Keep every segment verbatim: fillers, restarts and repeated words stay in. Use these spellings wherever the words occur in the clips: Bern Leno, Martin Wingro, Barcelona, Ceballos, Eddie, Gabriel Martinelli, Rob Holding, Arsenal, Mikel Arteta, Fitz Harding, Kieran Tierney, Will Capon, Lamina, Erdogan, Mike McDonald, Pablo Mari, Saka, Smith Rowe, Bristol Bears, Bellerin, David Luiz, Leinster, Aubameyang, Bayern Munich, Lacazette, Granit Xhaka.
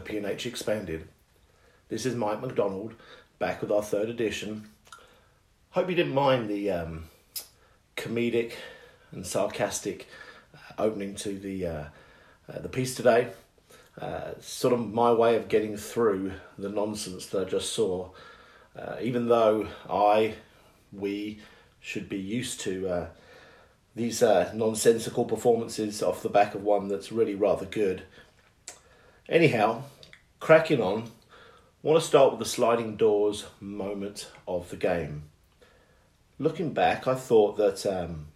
W N H Expanded. This is Mike McDonald, back with our third edition. Hope you didn't mind the um, comedic and sarcastic uh, opening to the uh, uh, the piece today. Uh, sort of my way of getting through the nonsense that I just saw. Uh, even though I, we, should be used to uh, these uh, nonsensical performances off the back of one that's really rather good. Anyhow, cracking on, I want to start with the sliding doors moment of the game. Looking back, I thought that um,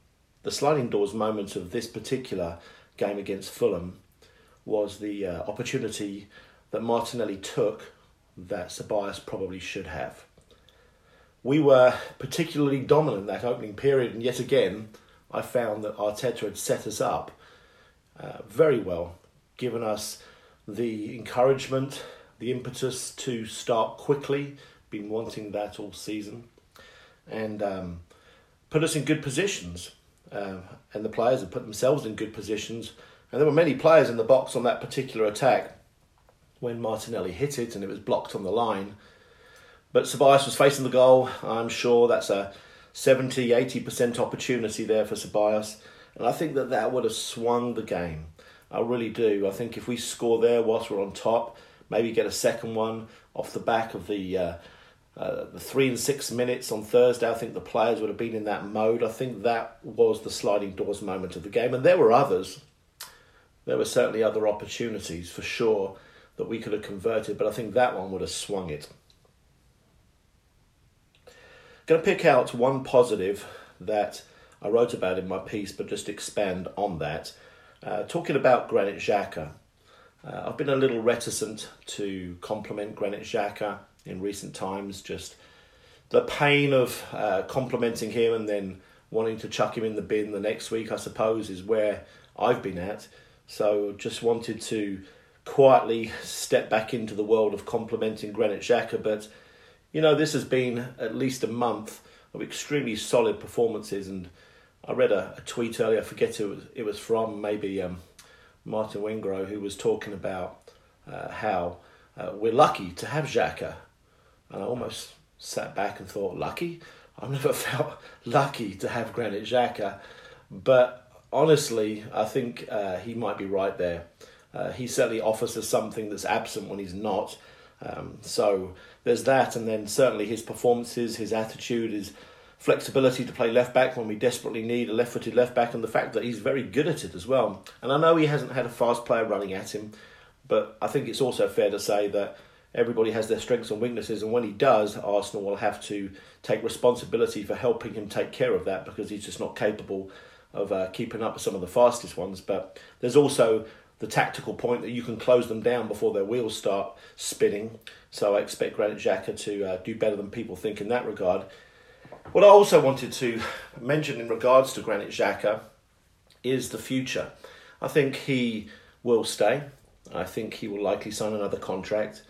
the sliding doors moment of this particular game against Fulham was the uh, opportunity that Martinelli took that Ceballos probably should have. We were particularly dominant in that opening period, and yet again, I found that Arteta had set us up uh, very well, given us the encouragement, the impetus to start quickly, been wanting that all season, and um, put us in good positions. Uh, and the players have put themselves in good positions. And there were many players in the box on that particular attack when Martinelli hit it and it was blocked on the line. But Ceballos was facing the goal. I'm sure that's a seventy, eighty percent opportunity there for Ceballos. And I think that that would have swung the game. I really do. I think if we score there whilst we're on top, maybe get a second one off the back of the, uh, uh, the three and six minutes on Thursday, I think the players would have been in that mode. I think that was the sliding doors moment of the game. And there were others. There were certainly other opportunities, for sure, that we could have converted, but I think that one would have swung it. I'm going to pick out one positive that I wrote about in my piece, but just expand on that. Uh, talking about Granit Xhaka. Uh, I've been a little reticent to compliment Granit Xhaka in recent times, just the pain of uh, complimenting him and then wanting to chuck him in the bin the next week, I suppose, is where I've been at. So just wanted to quietly step back into the world of complimenting Granit Xhaka. But, you know, this has been at least a month of extremely solid performances. And I read a, a tweet earlier, I forget who it was from, maybe um, Martin Wingro, who was talking about uh, how uh, we're lucky to have Xhaka. And I almost sat back and thought, lucky? I've never felt lucky to have Granit Xhaka. But honestly, I think uh, he might be right there. Uh, he certainly offers us something that's absent when he's not. Um, so there's that, and then certainly his performances, his attitude, his flexibility to play left-back when we desperately need a left-footed left-back, and the fact that he's very good at it as well. And I know he hasn't had a fast player running at him, but I think it's also fair to say that everybody has their strengths and weaknesses, and when he does, Arsenal will have to take responsibility for helping him take care of that, because he's just not capable of uh, keeping up with some of the fastest ones. But there's also the tactical point that you can close them down before their wheels start spinning. So I expect Granit Xhaka to uh, do better than people think in that regard. What I also wanted to mention in regards to Granit Xhaka is the future. I think he will stay. I think he will likely sign another contract.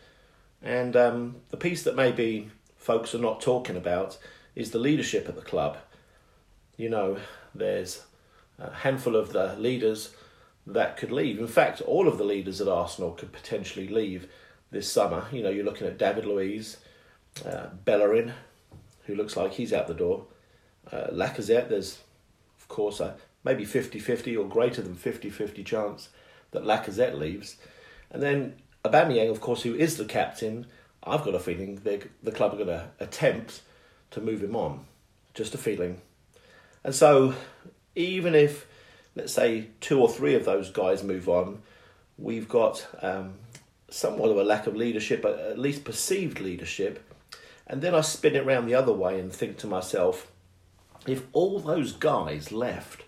And um, the piece that maybe folks are not talking about is the leadership at the club. You know, there's a handful of the leaders that could leave. In fact, all of the leaders at Arsenal could potentially leave this summer. You know, you're looking at David Luiz, uh, Bellerin, who looks like he's out the door. Uh, Lacazette, there's, of course, a maybe fifty-fifty or greater than fifty-fifty chance that Lacazette leaves. And then Aubameyang, of course, who is the captain. I've got a feeling the club are going to attempt to move him on. Just a feeling. And so, even if, let's say, two or three of those guys move on, we've got um, somewhat of a lack of leadership, at least perceived leadership. And then I spin it around the other way and think to myself, if all those guys left,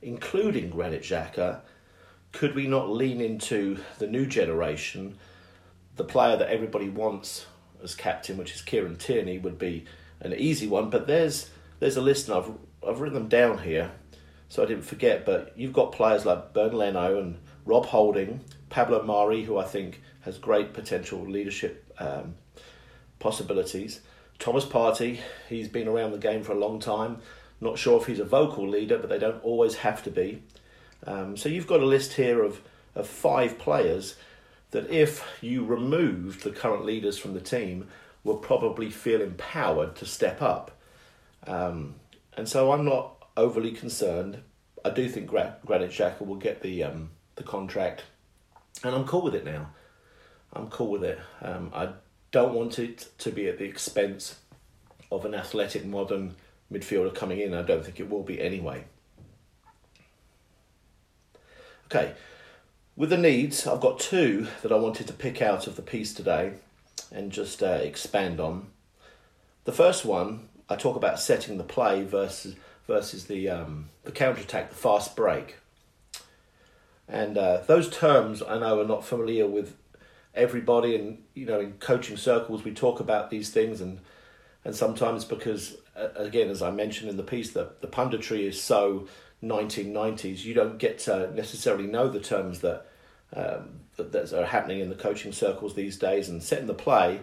including Granit Xhaka, could we not lean into the new generation? The player that everybody wants as captain, which is Kieran Tierney, would be an easy one. But there's there's a list, and I've I've written them down here, so I didn't forget, but you've got players like Bern Leno and Rob Holding, Pablo Mari, who I think has great potential leadership um, possibilities. Thomas Party, he's been around the game for a long time. Not sure if he's a vocal leader, but they don't always have to be. Um, so you've got a list here of, of five players that if you removed the current leaders from the team, will probably feel empowered to step up. Um, and so I'm not overly concerned. I do think Granit Xhaka will get the um, the contract, and I'm cool with it now. I'm cool with it. Um, I don't want it to be at the expense of an athletic modern midfielder coming in. I don't think it will be anyway. Okay, with the needs, I've got two that I wanted to pick out of the piece today and just uh, expand on. The first one, I talk about setting the play versus versus the um, the counter-attack, the fast break. And uh, those terms I know are not familiar with everybody, and you know, in coaching circles we talk about these things, and and sometimes because, again, as I mentioned in the piece, that the punditry is so nineteen nineties, you don't get to necessarily know the terms that um, that, that are happening in the coaching circles these days. And setting the play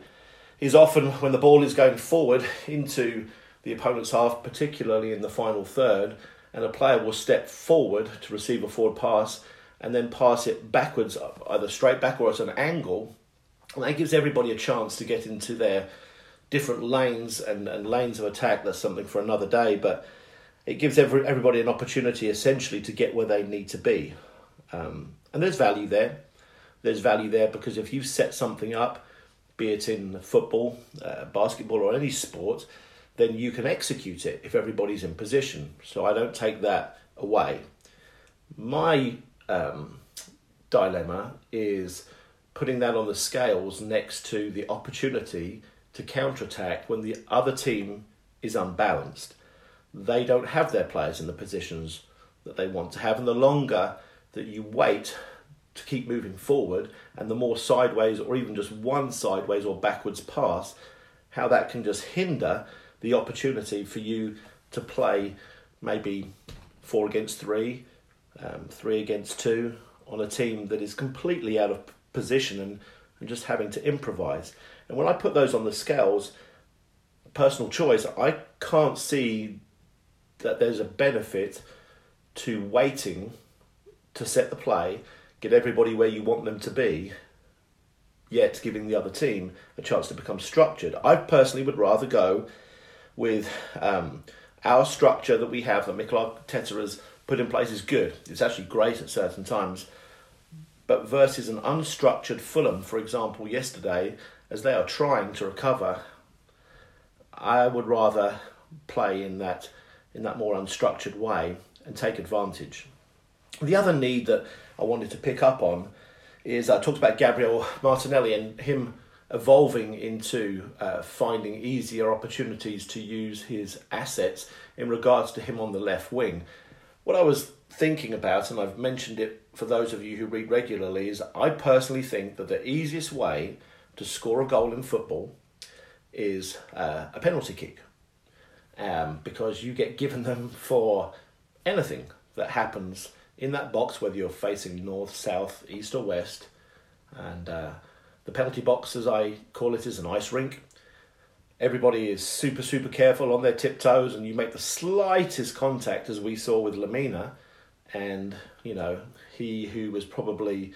is often when the ball is going forward into the opponent's half, particularly in the final third, and a player will step forward to receive a forward pass and then pass it backwards, either straight back or at an angle, and that gives everybody a chance to get into their different lanes and, and lanes of attack. That's something for another day, but it gives every, everybody an opportunity, essentially, to get where they need to be. Um, and there's value there. There's value there because if you set something up, be it in football, uh, basketball, or any sport, then you can execute it if everybody's in position. So I don't take that away. My um, dilemma is putting that on the scales next to the opportunity to counterattack when the other team is unbalanced. They don't have their players in the positions that they want to have. And the longer that you wait to keep moving forward, and the more sideways or even just one sideways or backwards pass, how that can just hinder the opportunity for you to play maybe four against three, um, three against two on a team that is completely out of position and, and just having to improvise. And when I put those on the scales, personal choice, I can't see that there's a benefit to waiting to set the play, get everybody where you want them to be, yet giving the other team a chance to become structured. I personally would rather go with um, our structure that we have, that Mikel Arteta has put in place, is good. It's actually great at certain times. But versus an unstructured Fulham, for example, yesterday, as they are trying to recover, I would rather play in that in that more unstructured way and take advantage. The other need that I wanted to pick up on is I talked about Gabriel Martinelli and him evolving into uh, finding easier opportunities to use his assets in regards to him on the left wing. What I was thinking about, and I've mentioned it for those of you who read regularly, is I personally think that the easiest way to score a goal in football is uh, a penalty kick. Um, because you get given them for anything that happens in that box, whether you're facing north, south, east or west. And uh, the penalty box, as I call it, is an ice rink. Everybody is super, super careful on their tiptoes, and you make the slightest contact, as we saw with Lamina. And, you know, he who was probably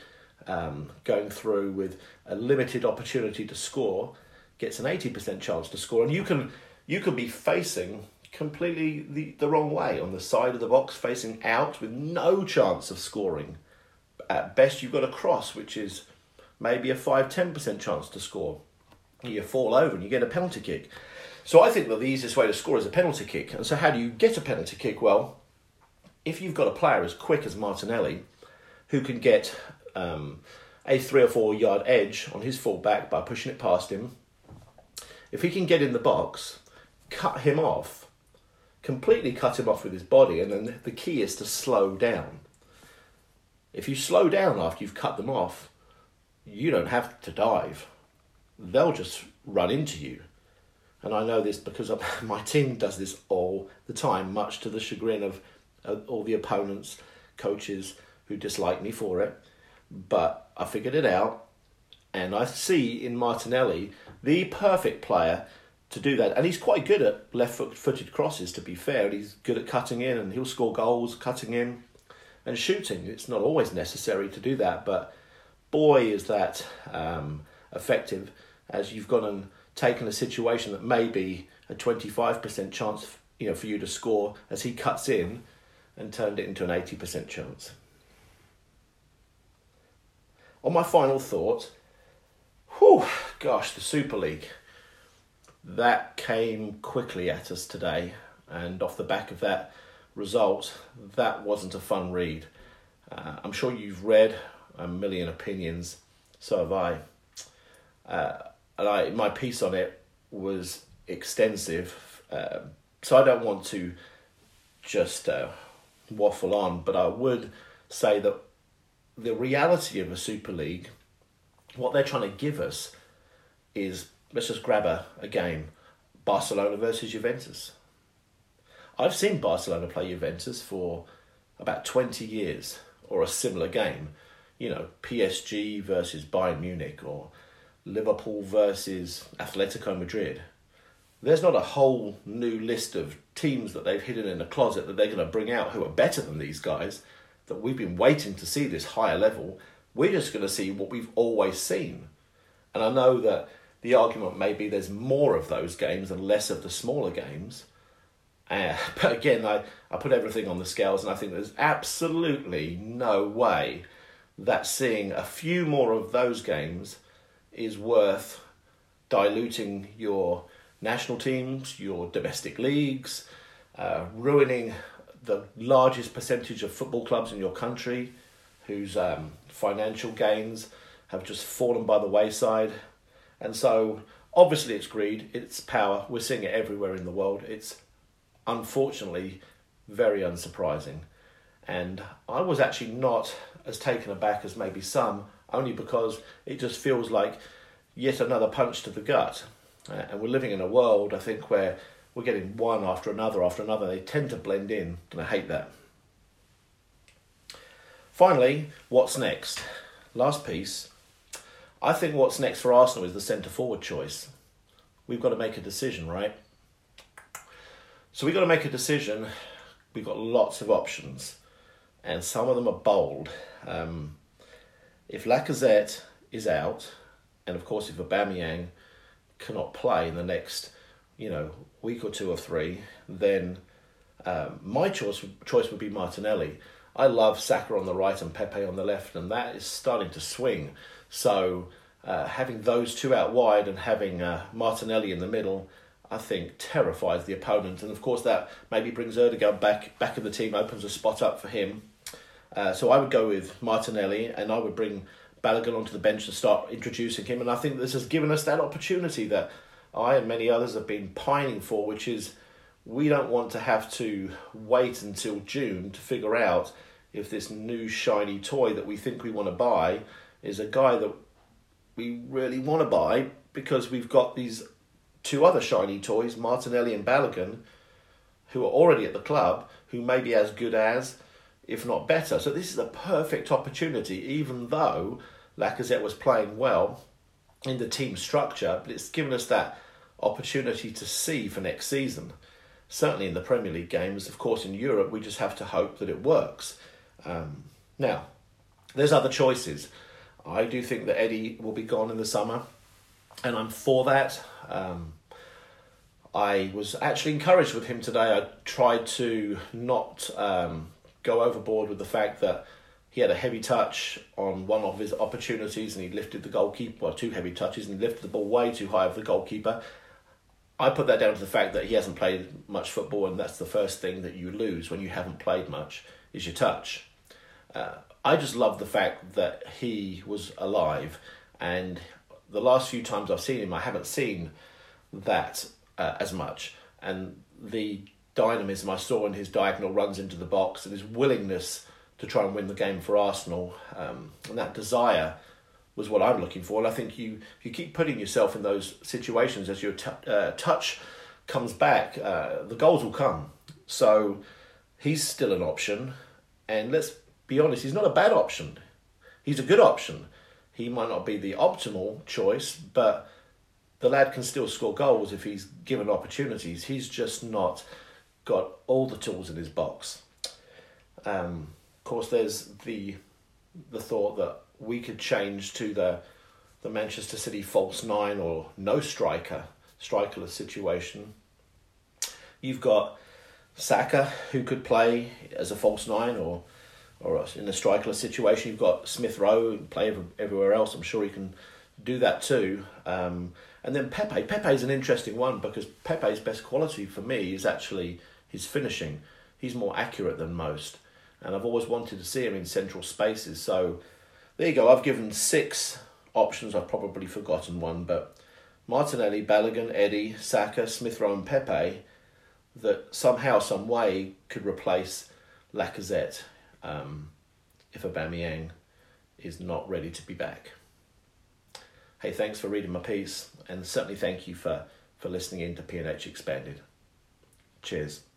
um, going through with a limited opportunity to score gets an eighty percent chance to score. And you can... You could be facing completely the, the wrong way, on the side of the box, facing out with no chance of scoring. At best, you've got a cross, which is maybe a five to ten percent chance to score. You fall over and you get a penalty kick. So I think that the easiest way to score is a penalty kick. And so how do you get a penalty kick? Well, if you've got a player as quick as Martinelli, who can get um, a three or four yard edge on his fullback by pushing it past him, if he can get in the box, cut him off, completely cut him off with his body, and then the key is to slow down. If you slow down after you've cut them off, you don't have to dive. They'll just run into you. And I know this because my team does this all the time, much to the chagrin of all the opponents, coaches who dislike me for it. But I figured it out, and I see in Martinelli the perfect player to do that. And he's quite good at left-footed crosses, to be fair. And he's good at cutting in, and he'll score goals cutting in and shooting. It's not always necessary to do that, but boy is that um, effective, as you've gone and taken a situation that may be a twenty-five percent chance, you know, for you to score, as he cuts in and turned it into an eighty percent chance. On my final thought, whew, gosh, the Super League. That came quickly at us today, and off the back of that result, that wasn't a fun read. Uh, I'm sure you've read a million opinions, so have I. Uh, and I, my piece on it was extensive, uh, so I don't want to just uh, waffle on, but I would say that the reality of a Super League, what they're trying to give us is, let's just grab a, a game, Barcelona versus Juventus. I've seen Barcelona play Juventus for about twenty years, or a similar game. You know, P S G versus Bayern Munich, or Liverpool versus Atletico Madrid. There's not a whole new list of teams that they've hidden in a closet that they're going to bring out who are better than these guys, that we've been waiting to see this higher level. We're just going to see what we've always seen. And I know that the argument may be there's more of those games and less of the smaller games. Uh, but again, I, I put everything on the scales, and I think there's absolutely no way that seeing a few more of those games is worth diluting your national teams, your domestic leagues, uh, ruining the largest percentage of football clubs in your country whose um, financial gains have just fallen by the wayside. And so, obviously, it's greed, it's power. We're seeing it everywhere in the world. It's unfortunately very unsurprising. And I was actually not as taken aback as maybe some, only because it just feels like yet another punch to the gut. Uh, and we're living in a world, I think, where we're getting one after another after another. They tend to blend in, and I hate that. Finally, what's next? Last piece. I think what's next for Arsenal is the centre-forward choice. We've got to make a decision, right? So we've got to make a decision. We've got lots of options, and some of them are bold. Um, if Lacazette is out, and of course if Aubameyang cannot play in the next, you know, week or two or three, then um, my choice choice would be Martinelli. I love Xhaka on the right and Pepe on the left, and that is starting to swing. So uh, having those two out wide and having uh, Martinelli in the middle, I think, terrifies the opponent. And of course that maybe brings Erdogan back back of the team, opens a spot up for him. Uh, so I would go with Martinelli, and I would bring Balogun onto the bench and start introducing him. And I think this has given us that opportunity that I and many others have been pining for, which is we don't want to have to wait until June to figure out if this new shiny toy that we think we want to buy is a guy that we really want to buy, because we've got these two other shiny toys, Martinelli and Balogun, who are already at the club, who may be as good as, if not better. So this is a perfect opportunity, even though Lacazette was playing well in the team structure, but it's given us that opportunity to see for next season. Certainly in the Premier League games, of course in Europe, we just have to hope that it works. Um, now, there's other choices. I do think that Eddie will be gone in the summer, and I'm for that. Um, I was actually encouraged with him today. I tried to not um, go overboard with the fact that he had a heavy touch on one of his opportunities, and he lifted the goalkeeper, well, two heavy touches, and he lifted the ball way too high of the goalkeeper. I put that down to the fact that he hasn't played much football, and that's the first thing that you lose when you haven't played much, is your touch. Uh, I just love the fact that he was alive, and the last few times I've seen him, I haven't seen that uh, as much. And the dynamism I saw in his diagonal runs into the box, and his willingness to try and win the game for Arsenal, um, and that desire was what I'm looking for. And I think you you keep putting yourself in those situations. As your t- uh, touch comes back, uh, the goals will come. So he's still an option, and let's be honest, he's not a bad option. He's a good option. He might not be the optimal choice, but the lad can still score goals if he's given opportunities. He's just not got all the tools in his box. Um, of course, there's the the thought that we could change to the the Manchester City false nine or no striker, strikerless situation. You've got Saka, who could play as a false nine or or in a strikerless situation. You've got Smith Rowe, play everywhere else. I'm sure he can do that too. Um, and then Pepe. Pepe's an interesting one because Pepe's best quality for me is actually his finishing. He's more accurate than most. And I've always wanted to see him in central spaces. So there you go. I've given six options. I've probably forgotten one. But Martinelli, Balogun, Eddie, Saka, Smith Rowe and Pepe that somehow, some way could replace Lacazette um, if Aubameyang is not ready to be back. Hey, thanks for reading my piece. And certainly thank you for, for listening in to P N H Expanded. Cheers.